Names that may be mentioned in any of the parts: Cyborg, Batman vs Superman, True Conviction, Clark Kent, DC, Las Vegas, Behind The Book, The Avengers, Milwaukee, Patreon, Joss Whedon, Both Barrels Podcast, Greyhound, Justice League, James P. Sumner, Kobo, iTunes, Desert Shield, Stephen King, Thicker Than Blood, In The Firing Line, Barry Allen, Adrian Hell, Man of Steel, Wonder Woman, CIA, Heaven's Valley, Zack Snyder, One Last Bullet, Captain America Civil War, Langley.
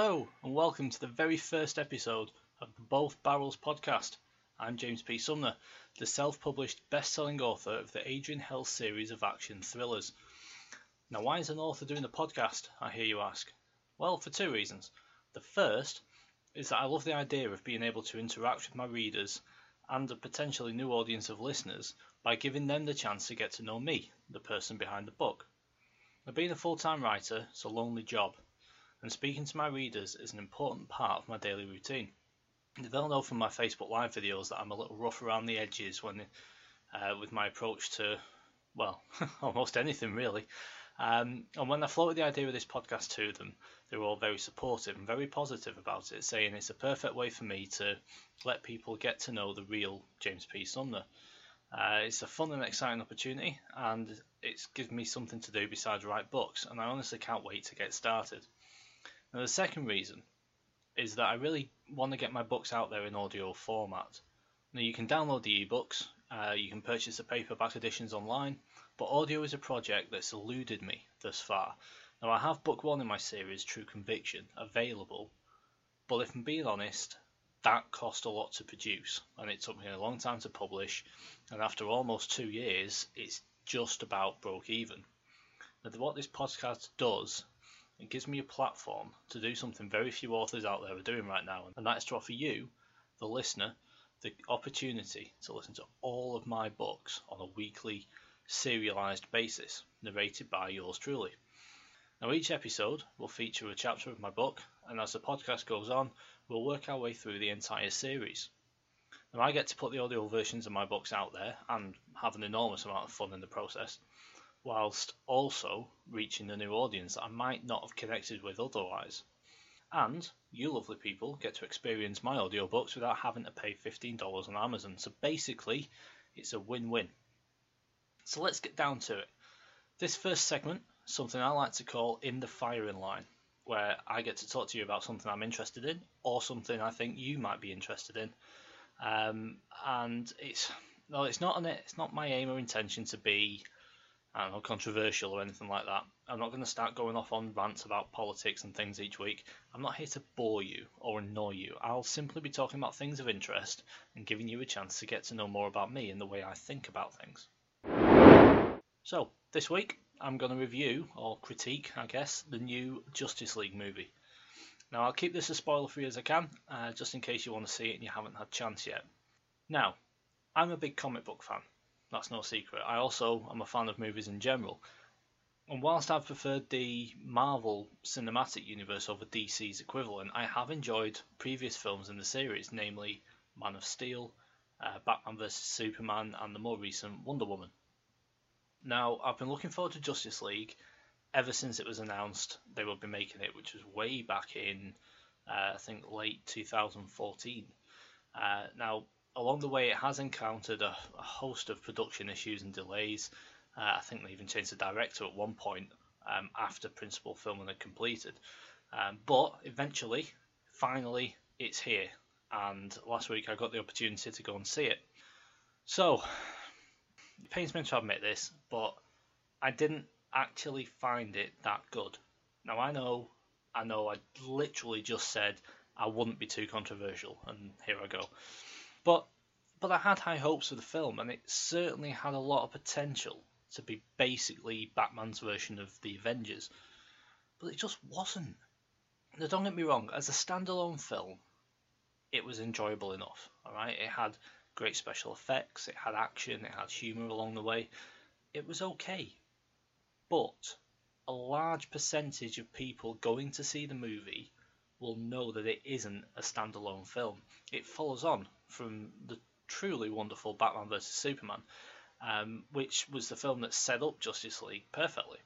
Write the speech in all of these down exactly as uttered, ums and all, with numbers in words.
Hello and welcome to the very first episode of the Both Barrels Podcast. I'm James P. Sumner, the self-published best-selling author of the Adrian Hell series of action thrillers. Now, why is an author doing the podcast, I hear you ask? Well, for two reasons. The first is that I love the idea of being able to interact with my readers and a potentially new audience of listeners by giving them the chance to get to know me, the person behind the book. Now, being a full-time writer is a lonely job, and speaking to my readers is an important part of my daily routine. They'll know from my Facebook Live videos that I'm a little rough around the edges when, uh, with my approach to, well, almost anything really. Um, and when I floated the idea of this podcast to them, they were all very supportive and very positive about it, saying it's a perfect way for me to let people get to know the real James P. Sumner. Uh, it's a fun and exciting opportunity, and it's given me something to do besides write books, and I honestly can't wait to get started. Now, the second reason is that I really want to get my books out there in audio format. Now, you can download the ebooks, uh, you can purchase the paperback editions online, but audio is a project that's eluded me thus far. Now, I have book one in my series, True Conviction, available, but if I'm being honest, that cost a lot to produce, and it took me a long time to publish, and after almost two years, it's just about broke even. Now, what this podcast does, it gives me a platform to do something very few authors out there are doing right now, and that is to offer you, the listener, the opportunity to listen to all of my books on a weekly, serialised basis, narrated by yours truly. Now, each episode will feature a chapter of my book, and as the podcast goes on, we'll work our way through the entire series. Now, I get to put the audio versions of my books out there and have an enormous amount of fun in the process, whilst also reaching a new audience that I might not have connected with otherwise. And you lovely people get to experience my audiobooks without having to pay fifteen dollars on Amazon, so basically it's a win-win. So let's get down to it. This first segment is something I like to call In The Firing Line, where I get to talk to you about something I'm interested in or something I think you might be interested in. Um, and it's, well, it's not an, it's not my aim or intention to be, I don't know, controversial or anything like that. I'm not going to start going off on rants about politics and things each week. I'm not here to bore you or annoy you. I'll simply be talking about things of interest and giving you a chance to get to know more about me and the way I think about things. So, this week I'm going to review, or critique, I guess, the new Justice League movie. Now, I'll keep this as spoiler-free as I can, uh, just in case you want to see it and you haven't had a chance yet. Now, I'm a big comic book fan. That's no secret. I also am a fan of movies in general. And whilst I've preferred the Marvel Cinematic Universe over D C's equivalent, I have enjoyed previous films in the series, namely Man of Steel, uh, Batman vs Superman, and the more recent Wonder Woman. Now, I've been looking forward to Justice League ever since it was announced they would be making it, which was way back in, uh, I think, late two thousand fourteen. Uh, now, along the way, it has encountered a, a host of production issues and delays. Uh, I think they even changed the director at one point um, after principal filming had completed. Um, but eventually, finally, it's here. And last week I got the opportunity to go and see it. So, it pains me to admit this, but I didn't actually find it that good. Now, I know, I know I literally just said I wouldn't be too controversial, and here I go. But but I had high hopes for the film, and it certainly had a lot of potential to be basically Batman's version of The Avengers. But it just wasn't. Now, don't get me wrong, as a standalone film, it was enjoyable enough. All right, it had great special effects, it had action, it had humour along the way. It was okay. But a large percentage of people going to see the movie will know that it isn't a standalone film. It follows on from the truly wonderful Batman vs Superman, um, which was the film that set up Justice League perfectly.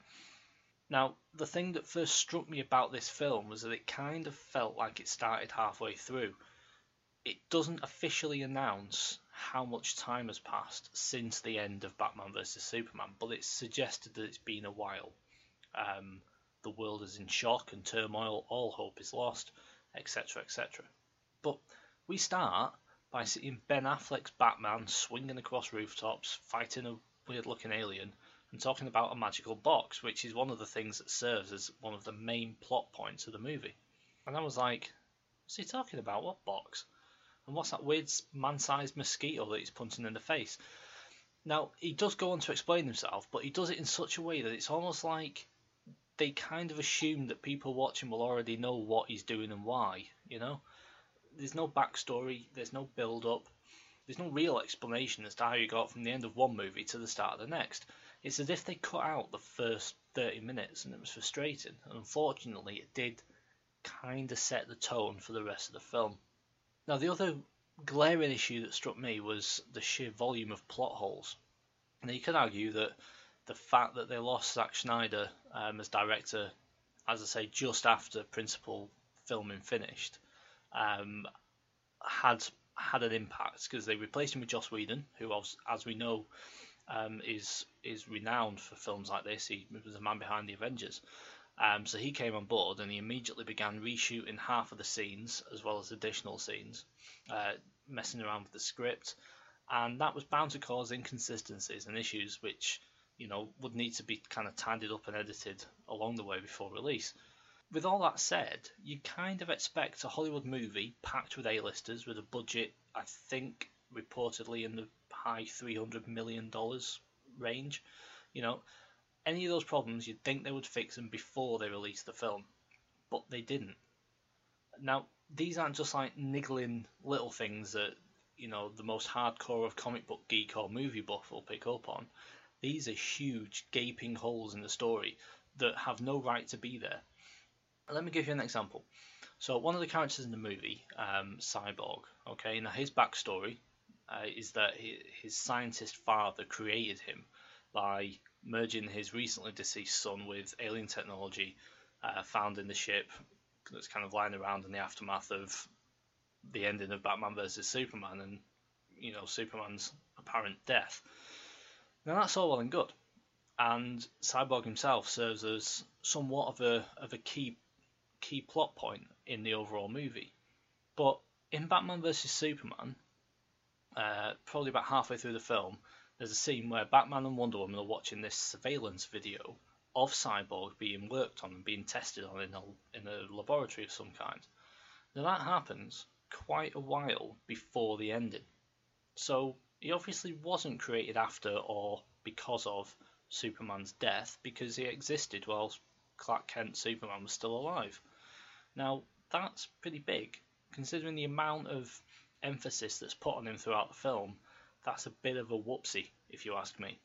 Now, the thing that first struck me about this film was that it kind of felt like it started halfway through. It doesn't officially announce how much time has passed since the end of Batman vs Superman, but it's suggested that it's been a while. Um, the world is in shock and turmoil, all hope is lost, et cetera, et cetera. But we start by seeing Ben Affleck's Batman swinging across rooftops, fighting a weird-looking alien, and talking about a magical box, which is one of the things that serves as one of the main plot points of the movie. And I was like, what's he talking about? What box? And what's that weird man-sized mosquito that he's punching in the face? Now, he does go on to explain himself, but he does it in such a way that it's almost like they kind of assume that people watching will already know what he's doing and why, you know? There's no backstory, there's no build-up, there's no real explanation as to how you got from the end of one movie to the start of the next. It's as if they cut out the first thirty minutes, and it was frustrating. And unfortunately, it did kind of set the tone for the rest of the film. Now, the other glaring issue that struck me was the sheer volume of plot holes. Now, you could argue that the fact that they lost Zack Snyder um, as director, as I say, just after principal filming finished, um, had had an impact, because they replaced him with Joss Whedon, who, as we know, um, is is renowned for films like this. He was the man behind The Avengers. Um, so he came on board and he immediately began reshooting half of the scenes as well as additional scenes, uh, messing around with the script, and that was bound to cause inconsistencies and issues which, you know, would need to be kind of tidied up and edited along the way before release. With all that said, you kind of expect a Hollywood movie packed with A-listers with a budget, I think, reportedly in the high three hundred million dollars range, you know. Any of those problems, you'd think they would fix them before they released the film, but they didn't. Now, these aren't just like niggling little things that, you know, the most hardcore of comic book geek or movie buff will pick up on. These are huge, gaping holes in the story that have no right to be there. Let me give you an example. So, one of the characters in the movie, um, Cyborg, okay, now his backstory uh, is that his scientist father created him by merging his recently deceased son with alien technology uh, found in the ship that's kind of lying around in the aftermath of the ending of Batman vs Superman and, you know, Superman's apparent death. Now, that's all well and good, and Cyborg himself serves as somewhat of a of a key key plot point in the overall movie. But in Batman vs Superman, uh, probably about halfway through the film, there's a scene where Batman and Wonder Woman are watching this surveillance video of Cyborg being worked on and being tested on in a, in a laboratory of some kind. Now, that happens quite a while before the ending. So he obviously wasn't created after or because of Superman's death, because he existed while Clark Kent Superman was still alive. Now, that's pretty big, considering the amount of emphasis that's put on him throughout the film. That's a bit of a whoopsie, if you ask me.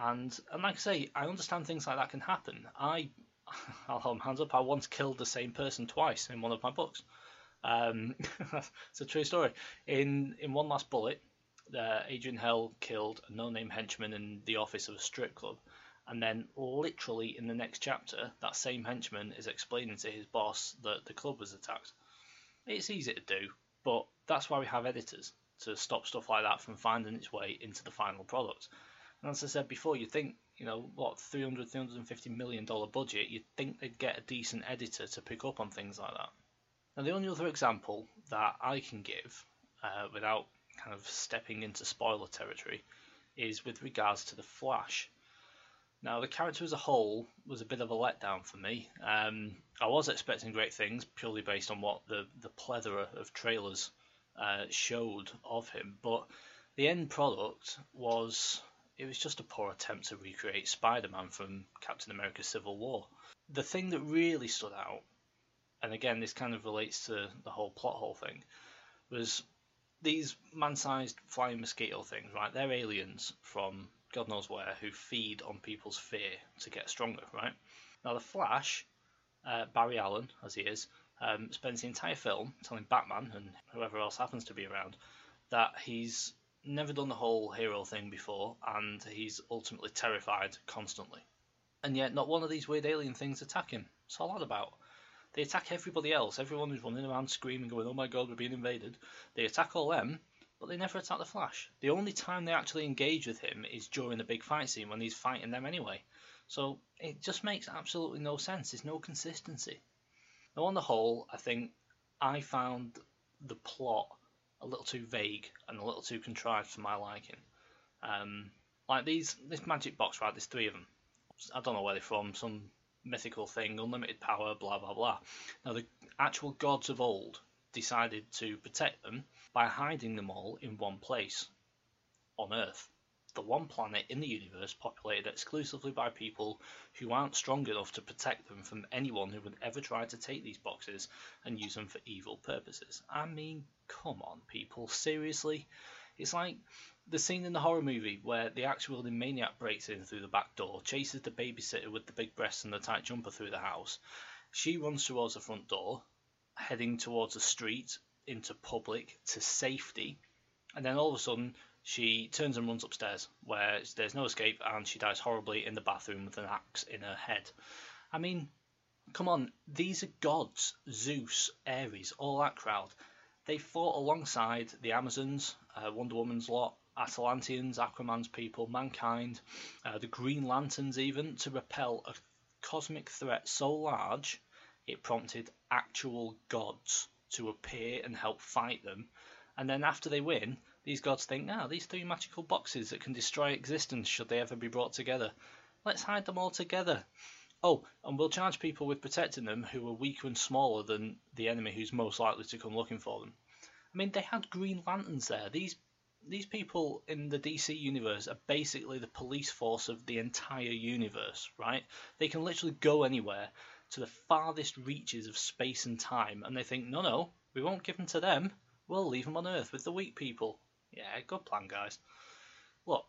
And and like I say, I understand things like that can happen. I, I'll hold my hands up, I once killed the same person twice in one of my books. Um, it's a true story. In in One Last Bullet, uh, Adrian Hell killed a no-name henchman in the office of a strip club. And then literally in the next chapter, that same henchman is explaining to his boss that the club was attacked. It's easy to do, but that's why we have editors, to stop stuff like that from finding its way into the final product. And as I said before, you'd think, you know, what, three hundred, three hundred fifty million dollars budget, you'd think they'd get a decent editor to pick up on things like that. Now, the only other example that I can give, uh, without kind of stepping into spoiler territory, is with regards to The Flash. Now, the character as a whole was a bit of a letdown for me. Um, I was expecting great things, purely based on what the, the plethora of trailers Uh, showed of him, but the end product was it was just a poor attempt to recreate Spider-Man from Captain America Civil War. The thing that really stood out, and again this kind of relates to the whole plot hole thing, was these man-sized flying mosquito things, right? They're aliens from God knows where who feed on people's fear to get stronger, right? Now, the Flash, uh, Barry Allen as he is, Um, spends the entire film telling Batman and whoever else happens to be around that he's never done the whole hero thing before and he's ultimately terrified constantly. And yet not one of these weird alien things attack him. It's all that about. They attack everybody else, everyone who's running around screaming, going, oh my god, we're being invaded. They attack all them, but they never attack the Flash. The only time they actually engage with him is during the big fight scene when he's fighting them anyway. So it just makes absolutely no sense. There's no consistency. Now, on the whole, I think I found the plot a little too vague and a little too contrived for my liking. Um, like these, this magic box, right, there's three of them. I don't know where they're from, some mythical thing, unlimited power, blah, blah, blah. Now, the actual gods of old decided to protect them by hiding them all in one place, on Earth. The one planet in the universe populated exclusively by people who aren't strong enough to protect them from anyone who would ever try to take these boxes and use them for evil purposes. I mean, come on, people, seriously? It's like the scene in the horror movie where the actual maniac breaks in through the back door, chases the babysitter with the big breasts and the tight jumper through the house. She runs towards the front door, heading towards the street, into public, to safety, and then all of a sudden she turns and runs upstairs, where there's no escape, and she dies horribly in the bathroom with an axe in her head. I mean, come on, these are gods, Zeus, Ares, all that crowd. They fought alongside the Amazons, uh, Wonder Woman's lot, Atalanteans, Aquaman's people, mankind, uh, the Green Lanterns even, to repel a cosmic threat so large it prompted actual gods to appear and help fight them. And then after they win, these gods think, now, these three magical boxes that can destroy existence should they ever be brought together. Let's hide them all together. Oh, and we'll charge people with protecting them who are weaker and smaller than the enemy who's most likely to come looking for them. I mean, they had Green Lanterns there. These these people in the D C universe are basically the police force of the entire universe, right? They can literally go anywhere to the farthest reaches of space and time, and they think, no, no, we won't give them to them. We'll leave them on Earth with the weak people. Yeah, good plan, guys. Look,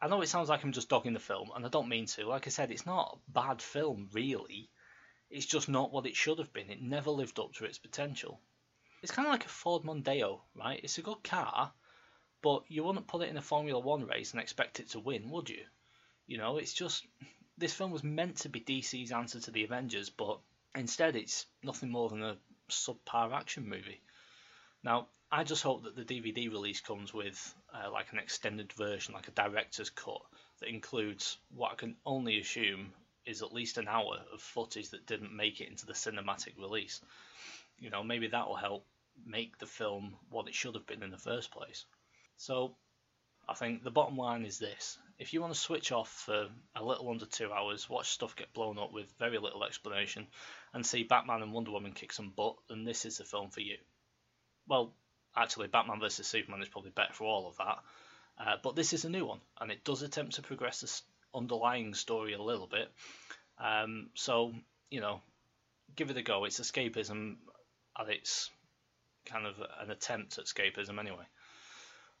I know it sounds like I'm just dogging the film, and I don't mean to. Like I said, it's not a bad film, really. It's just not what it should have been. It never lived up to its potential. It's kind of like a Ford Mondeo, right? It's a good car, but you wouldn't put it in a Formula One race and expect it to win, would you? You know, it's just... This film was meant to be D C's answer to The Avengers, but instead it's nothing more than a subpar action movie. Now, I just hope that the D V D release comes with uh, like an extended version, like a director's cut, that includes what I can only assume is at least an hour of footage that didn't make it into the cinematic release. You know, maybe that will help make the film what it should have been in the first place. So, I think the bottom line is this. If you want to switch off for a little under two hours, watch stuff get blown up with very little explanation, and see Batman and Wonder Woman kick some butt, then this is the film for you. Well, actually, Batman vs Superman is probably better for all of that. Uh, but this is a new one, and it does attempt to progress the underlying story a little bit. Um, so, you know, give it a go. It's escapism, and it's kind of an attempt at escapism anyway.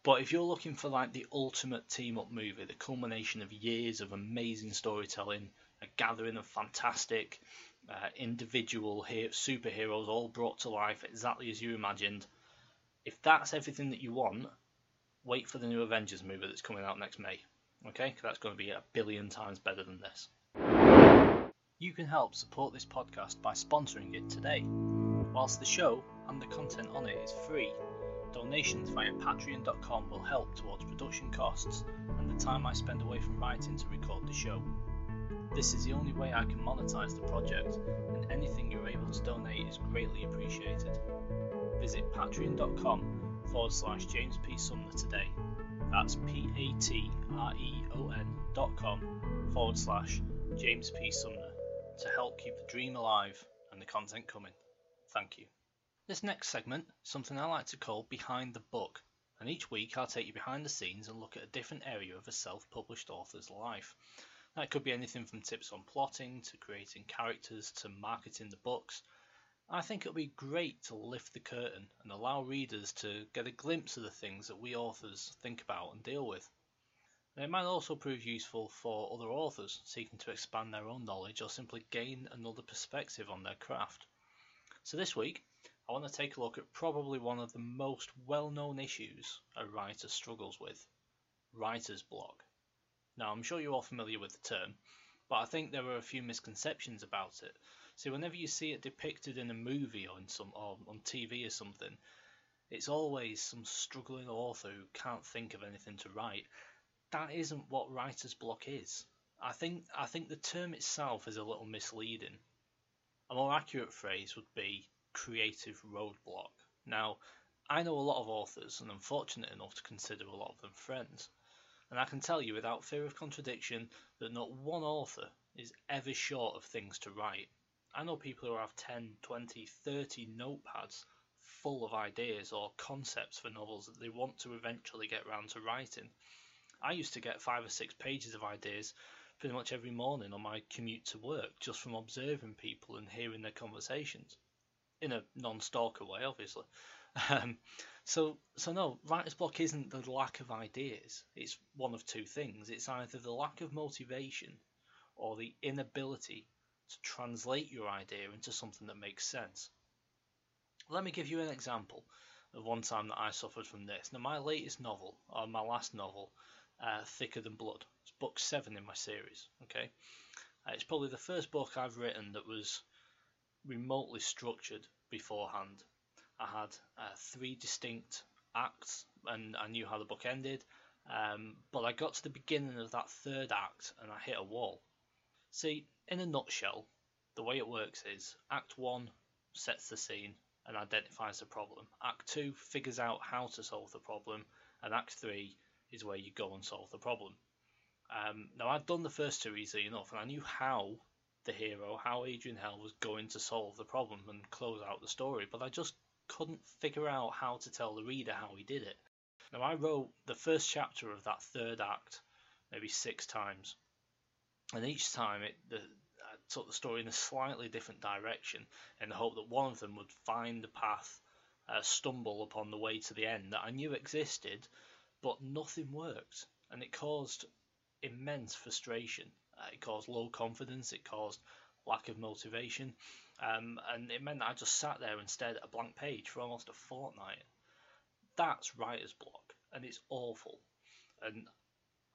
But if you're looking for, like, the ultimate team-up movie, the culmination of years of amazing storytelling, a gathering of fantastic uh, individual he- superheroes all brought to life exactly as you imagined... If that's everything that you want, wait for the new Avengers movie that's coming out next May, okay? Because that's going to be a billion times better than this. You can help support this podcast by sponsoring it today. Whilst the show and the content on it is free, donations via patreon dot com will help towards production costs and the time I spend away from writing to record the show. This is the only way I can monetize the project, and anything you're able to donate is greatly appreciated. Visit patreon dot com forward slash James P. Sumner today. That's P-A-T-R-E-O-N dot com forward slash James P. Sumner to help keep the dream alive and the content coming. Thank you. This next segment is something I like to call Behind the Book, and each week I'll take you behind the scenes and look at a different area of a self-published author's life. Now, it could be anything from tips on plotting to creating characters to marketing the books. I think it'll be great to lift the curtain and allow readers to get a glimpse of the things that we authors think about and deal with. And it might also prove useful for other authors seeking to expand their own knowledge or simply gain another perspective on their craft. So this week, I want to take a look at probably one of the most well-known issues a writer struggles with, writer's block. Now, I'm sure you're all familiar with the term, but I think there are a few misconceptions about it. See, whenever you see it depicted in a movie or in some or on T V or something, it's always some struggling author who can't think of anything to write. That isn't what writer's block is. I think I think the term itself is a little misleading. A more accurate phrase would be creative roadblock. Now, I know a lot of authors, and I'm fortunate enough to consider a lot of them friends. And I can tell you without fear of contradiction that not one author is ever short of things to write. I know people who have ten, twenty, thirty notepads full of ideas or concepts for novels that they want to eventually get round to writing. I used to get five or six pages of ideas pretty much every morning on my commute to work, just from observing people and hearing their conversations. In a non-stalker way, obviously. Um, so, so no, writer's block isn't the lack of ideas. It's one of two things. It's either the lack of motivation or the inability to translate your idea into something that makes sense. Let me give you an example of one time that I suffered from this. Now, my latest novel, or my last novel, uh, Thicker Than Blood. It's book seven in my series, okay? Uh, it's probably the first book I've written that was remotely structured beforehand. I had uh, three distinct acts, and I knew how the book ended, um, but I got to the beginning of that third act and I hit a wall. See, in a nutshell, the way it works is Act one sets the scene and identifies the problem. Act two figures out how to solve the problem, and Act three is where you go and solve the problem. Um, now, I'd done the first two easily enough, and I knew how the hero, how Adrian Hell was going to solve the problem and close out the story, but I just couldn't figure out how to tell the reader how he did it. Now, I wrote the first chapter of that third act maybe six times, and each time it the, I took the story in a slightly different direction in the hope that one of them would find the path, uh, stumble upon the way to the end that I knew existed, but nothing worked, and it caused immense frustration. It caused low confidence, it caused lack of motivation, um, and it meant that I just sat there and stared at a blank page for almost a fortnight. That's writer's block, and it's awful. And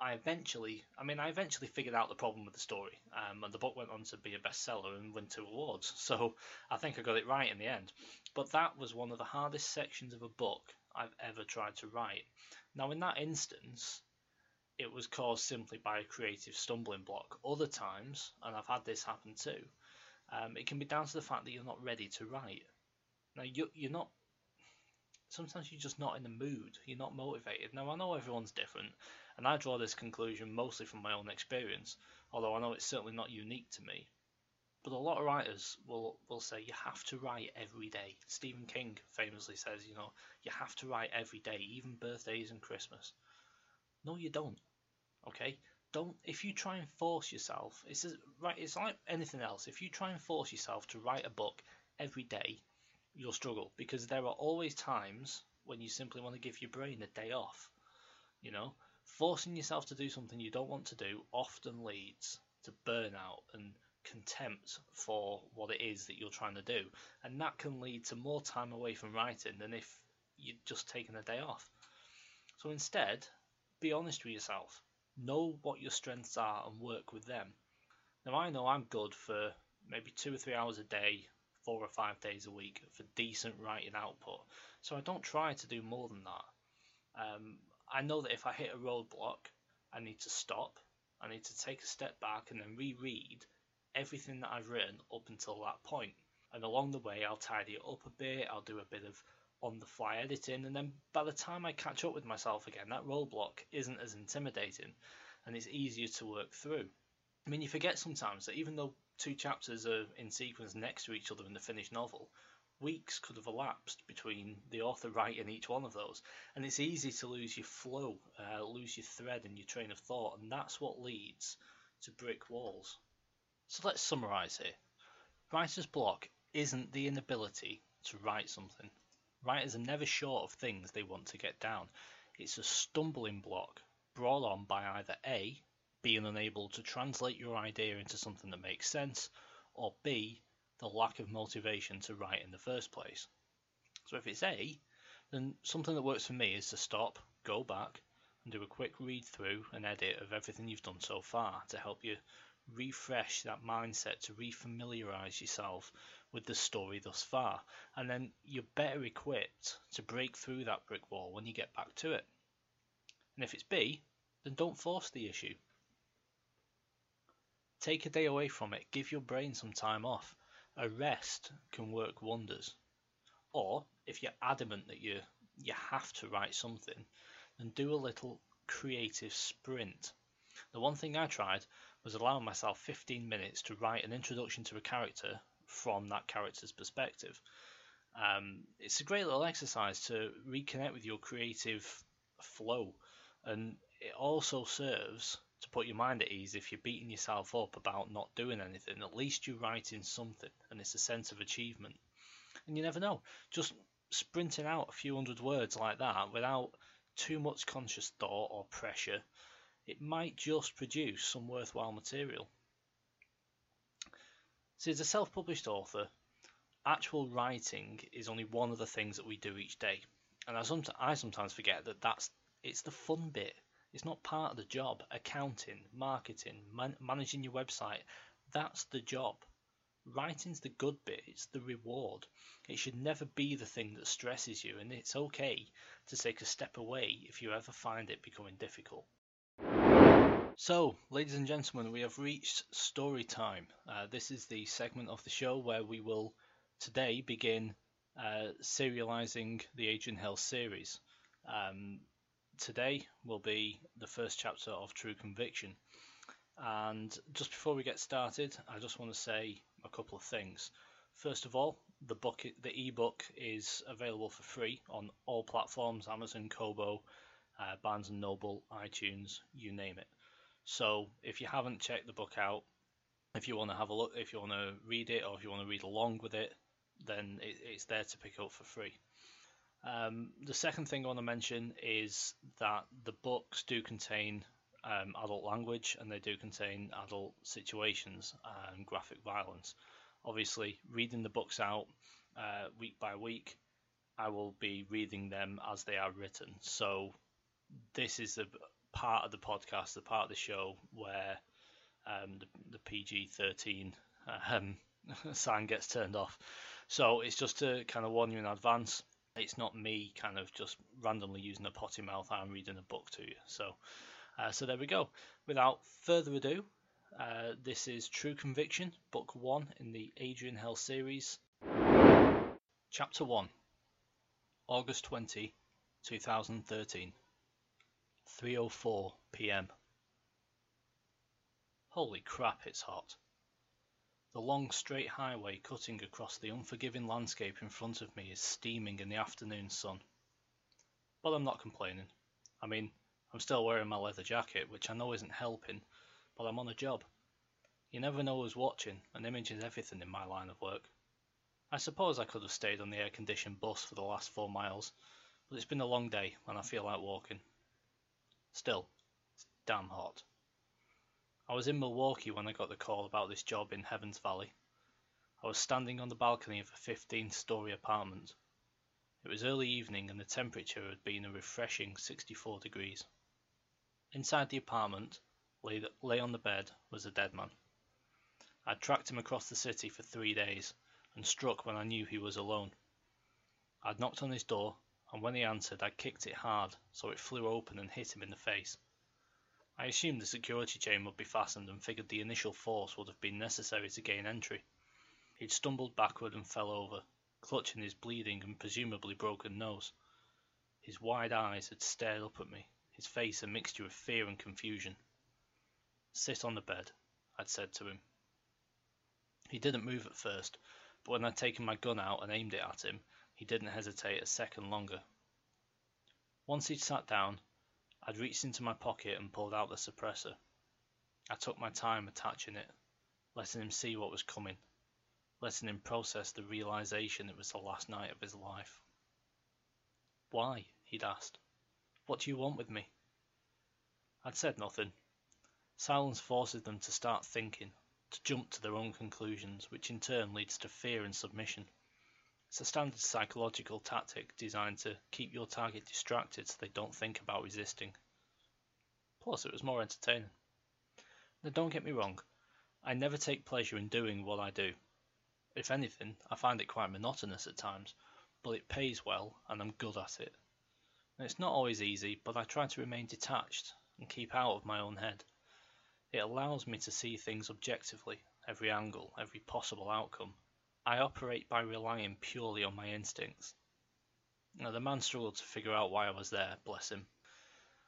I eventually, I mean, I eventually figured out the problem with the story, um, and the book went on to be a bestseller and win two awards, so I think I got it right in the end. But that was one of the hardest sections of a book I've ever tried to write. Now, in that instance, it was caused simply by a creative stumbling block. Other times, and I've had this happen too, um, it can be down to the fact that you're not ready to write. Now, you, you're not, sometimes you're just not in the mood, you're not motivated. Now, I know everyone's different, and I draw this conclusion mostly from my own experience, although I know it's certainly not unique to me. But a lot of writers will, will say you have to write every day. Stephen King famously says, you know, you have to write every day, even birthdays and Christmas. No, you don't. Okay, don't. If you try and force yourself, it's as, right. It's like anything else. If you try and force yourself to write a book every day, you'll struggle, because there are always times when you simply want to give your brain a day off. You know, forcing yourself to do something you don't want to do often leads to burnout and contempt for what it is that you're trying to do, and that can lead to more time away from writing than if you'd just taken a day off. So instead, be honest with yourself. Know what your strengths are and work with them. Now, I know I'm good for maybe two or three hours a day, four or five days a week for decent writing output, so I don't try to do more than that. Um, I know that if I hit a roadblock, I need to stop, I need to take a step back and then reread everything that I've written up until that point. And along the way, I'll tidy it up a bit, I'll do a bit of on-the-fly editing, and then by the time I catch up with myself again, that roadblock isn't as intimidating and it's easier to work through. I mean, you forget sometimes that even though two chapters are in sequence next to each other in the finished novel, weeks could have elapsed between the author writing each one of those, and it's easy to lose your flow, uh, lose your thread and your train of thought, and that's what leads to brick walls. So let's summarise here. Writer's block isn't the inability to write something. Writers are never short of things they want to get down. It's a stumbling block brought on by either A, being unable to translate your idea into something that makes sense, or B, the lack of motivation to write in the first place. So if it's A, then something that works for me is to stop, go back, and do a quick read through and edit of everything you've done so far to help you refresh that mindset, to refamiliarise yourself with the story thus far, and then you're better equipped to break through that brick wall when you get back to it. And if it's B, then don't force the issue. Take a day away from it, give your brain some time off. A rest can work wonders. Or if you're adamant that you you have to write something, then do a little creative sprint. The one thing I tried was allowing myself fifteen minutes to write an introduction to a character from that character's perspective. Um, it's a great little exercise to reconnect with your creative flow, and it also serves to put your mind at ease if you're beating yourself up about not doing anything. At least you're writing something, and it's a sense of achievement. And you never know, just sprinting out a few hundred words like that without too much conscious thought or pressure, it might just produce some worthwhile material. So as a self-published author, actual writing is only one of the things that we do each day, and I sometimes, I sometimes forget that that's it's the fun bit. It's not part of the job. Accounting, marketing, man, managing your website, that's the job. Writing's the good bit, it's the reward. It should never be the thing that stresses you, and it's okay to take a step away if you ever find it becoming difficult. So, ladies and gentlemen, we have reached story time. Uh, this is the segment of the show where we will today begin uh, serializing the Adrian Hell series. Um, today will be the first chapter of True Conviction. And just before we get started, I just want to say a couple of things. First of all, the book, the ebook, is available for free on all platforms: Amazon, Kobo, uh, Barnes and Noble, iTunes, you name it. So if you haven't checked the book out, if you want to have a look, if you want to read it, or if you want to read along with it, then it, it's there to pick up for free. Um, the second thing I want to mention is that the books do contain Um, adult language, and they do contain adult situations and graphic violence. Obviously, reading the books out uh, week by week, I will be reading them as they are written. So this is the part of the podcast, the part of the show where um, the, the P G thirteen um, sign gets turned off. So it's just to kind of warn you in advance. It's not me kind of just randomly using a potty mouth. I'm reading a book to you. So Uh, so there we go. Without further ado, uh, this is True Conviction, Book one in the Adrian Hell series. Chapter one, August twentieth, twenty thirteen, three oh four p.m. Holy crap, it's hot. The long straight highway cutting across the unforgiving landscape in front of me is steaming in the afternoon sun. But I'm not complaining. I mean, I'm still wearing my leather jacket, which I know isn't helping, but I'm on a job. You never know who's watching, and image is everything in my line of work. I suppose I could have stayed on the air-conditioned bus for the last four miles, but it's been a long day and I feel like walking. Still, it's damn hot. I was in Milwaukee when I got the call about this job in Heaven's Valley. I was standing on the balcony of a fifteen-storey apartment. It was early evening and the temperature had been a refreshing sixty-four degrees. Inside the apartment, lay, lay on the bed, was a dead man. I'd tracked him across the city for three days, and struck when I knew he was alone. I'd knocked on his door, and when he answered, I kicked it hard, so it flew open and hit him in the face. I assumed the security chain would be fastened and figured the initial force would have been necessary to gain entry. He'd stumbled backward and fell over, clutching his bleeding and presumably broken nose. His wide eyes had stared up at me, his face a mixture of fear and confusion. "Sit on the bed," I'd said to him. He didn't move at first, but when I'd taken my gun out and aimed it at him, he didn't hesitate a second longer. Once he'd sat down, I'd reached into my pocket and pulled out the suppressor. I took my time attaching it, letting him see what was coming, letting him process the realization it was the last night of his life. "Why?" he'd asked. "What do you want with me?" I'd said nothing. Silence forces them to start thinking, to jump to their own conclusions, which in turn leads to fear and submission. It's a standard psychological tactic designed to keep your target distracted so they don't think about resisting. Plus, it was more entertaining. Now, don't get me wrong. I never take pleasure in doing what I do. If anything, I find it quite monotonous at times, but it pays well and I'm good at it. It's not always easy, but I try to remain detached and keep out of my own head. It allows me to see things objectively, every angle, every possible outcome. I operate by relying purely on my instincts. Now, the man struggled to figure out why I was there, bless him.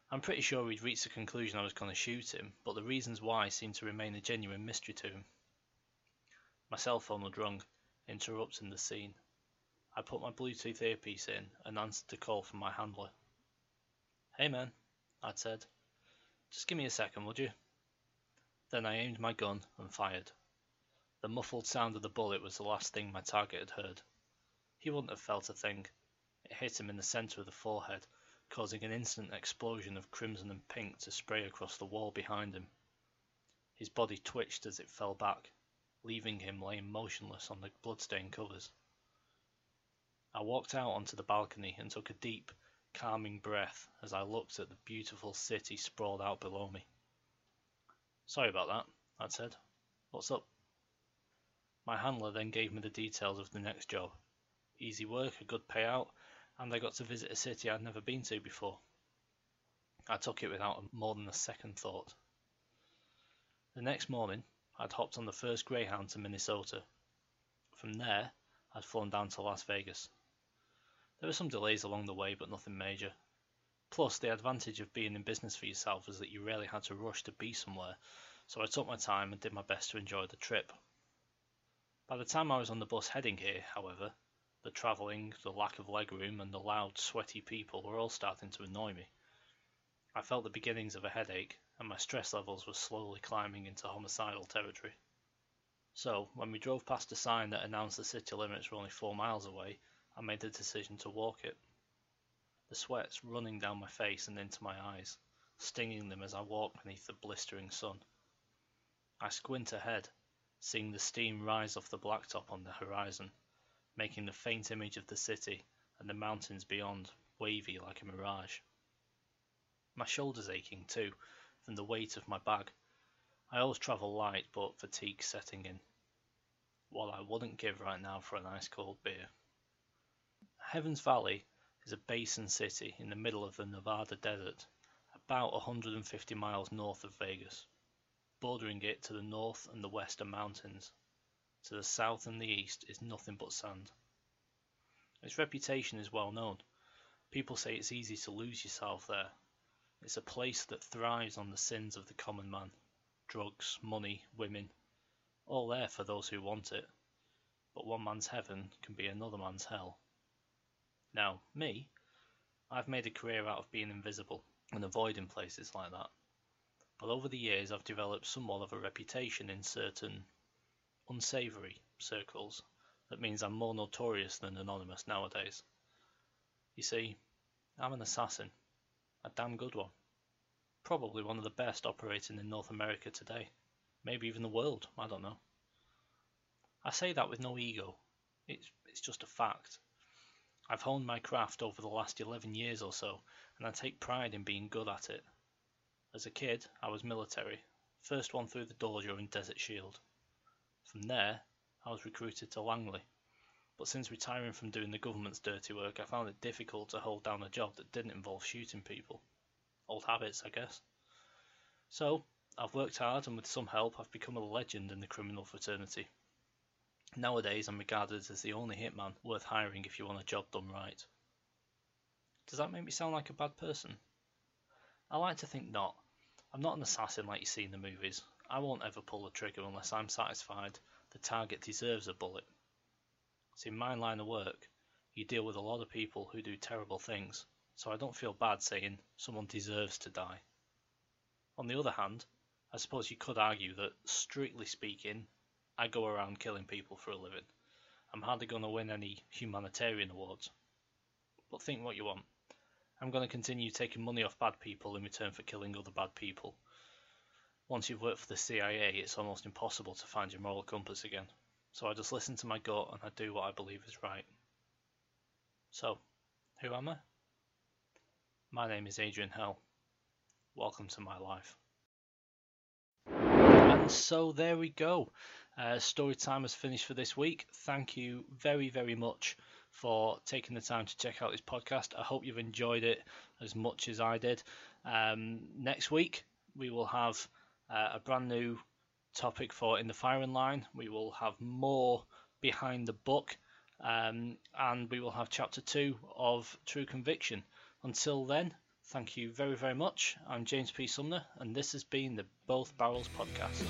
I'm pretty sure he'd reached the conclusion I was going to shoot him, but the reasons why seemed to remain a genuine mystery to him. My cell phone had rung, interrupting the scene. I put my Bluetooth earpiece in and answered the call from my handler. "Hey man," I'd said. "Just give me a second, would you?" Then I aimed my gun and fired. The muffled sound of the bullet was the last thing my target had heard. He wouldn't have felt a thing. It hit him in the centre of the forehead, causing an instant explosion of crimson and pink to spray across the wall behind him. His body twitched as it fell back, leaving him laying motionless on the bloodstained covers. I walked out onto the balcony and took a deep, calming breath as I looked at the beautiful city sprawled out below me. "Sorry about that," I said. "What's up?" My handler then gave me the details of the next job. Easy work, a good payout, and I got to visit a city I'd never been to before. I took it without more than a second thought. The next morning, I'd hopped on the first Greyhound to Minnesota. From there, I'd flown down to Las Vegas. There were some delays along the way, but nothing major. Plus, the advantage of being in business for yourself is that you rarely had to rush to be somewhere, so I took my time and did my best to enjoy the trip. By the time I was on the bus heading here, however, the travelling, the lack of legroom, and the loud, sweaty people were all starting to annoy me. I felt the beginnings of a headache, and my stress levels were slowly climbing into homicidal territory. So, when we drove past a sign that announced the city limits were only four miles away, I made the decision to walk it. The sweat's running down my face and into my eyes, stinging them as I walked beneath the blistering sun. I squint ahead, seeing the steam rise off the blacktop on the horizon, making the faint image of the city and the mountains beyond wavy like a mirage. My shoulders aching too, from the weight of my bag. I always travel light, but fatigue's setting in. What I wouldn't give right now for an ice cold beer. Heaven's Valley is a basin city in the middle of the Nevada desert, about one hundred fifty miles north of Vegas, bordering it to the north and the west are mountains. To the south and the east is nothing but sand. Its reputation is well known. People say it's easy to lose yourself there. It's a place that thrives on the sins of the common man. Drugs, money, women, all there for those who want it. But one man's heaven can be another man's hell. Now, me, I've made a career out of being invisible and avoiding places like that. But over the years I've developed somewhat of a reputation in certain unsavoury circles that means I'm more notorious than anonymous nowadays. You see, I'm an assassin, a damn good one. Probably one of the best operating in North America today, maybe even the world, I don't know. I say that with no ego, it's, it's just a fact. I've honed my craft over the last eleven years or so, and I take pride in being good at it. As a kid, I was military, first one through the door during Desert Shield. From there, I was recruited to Langley, but since retiring from doing the government's dirty work, I found it difficult to hold down a job that didn't involve shooting people. Old habits, I guess. So, I've worked hard, and with some help, I've become a legend in the criminal fraternity. Nowadays, I'm regarded as the only hitman worth hiring if you want a job done right. Does that make me sound like a bad person? I like to think not. I'm not an assassin like you see in the movies. I won't ever pull the trigger unless I'm satisfied the target deserves a bullet. See, in my line of work, you deal with a lot of people who do terrible things, so I don't feel bad saying someone deserves to die. On the other hand, I suppose you could argue that, strictly speaking, I go around killing people for a living. I'm hardly going to win any humanitarian awards. But think what you want. I'm going to continue taking money off bad people in return for killing other bad people. Once you've worked for the C I A, it's almost impossible to find your moral compass again. So I just listen to my gut and I do what I believe is right. So, who am I? My name is Adrian Hell. Welcome to my life. So there we go. Uh, story time has finished for this week. Thank you very, very much for taking the time to check out this podcast. I hope you've enjoyed it as much as I did. Um, next week, we will have uh, a brand new topic for In the Firing Line. We will have more Behind the Book, um, and we will have Chapter two of True Conviction. Until then, Thank you very, very much. I'm James P. Sumner, and this has been the Both Barrels Podcast.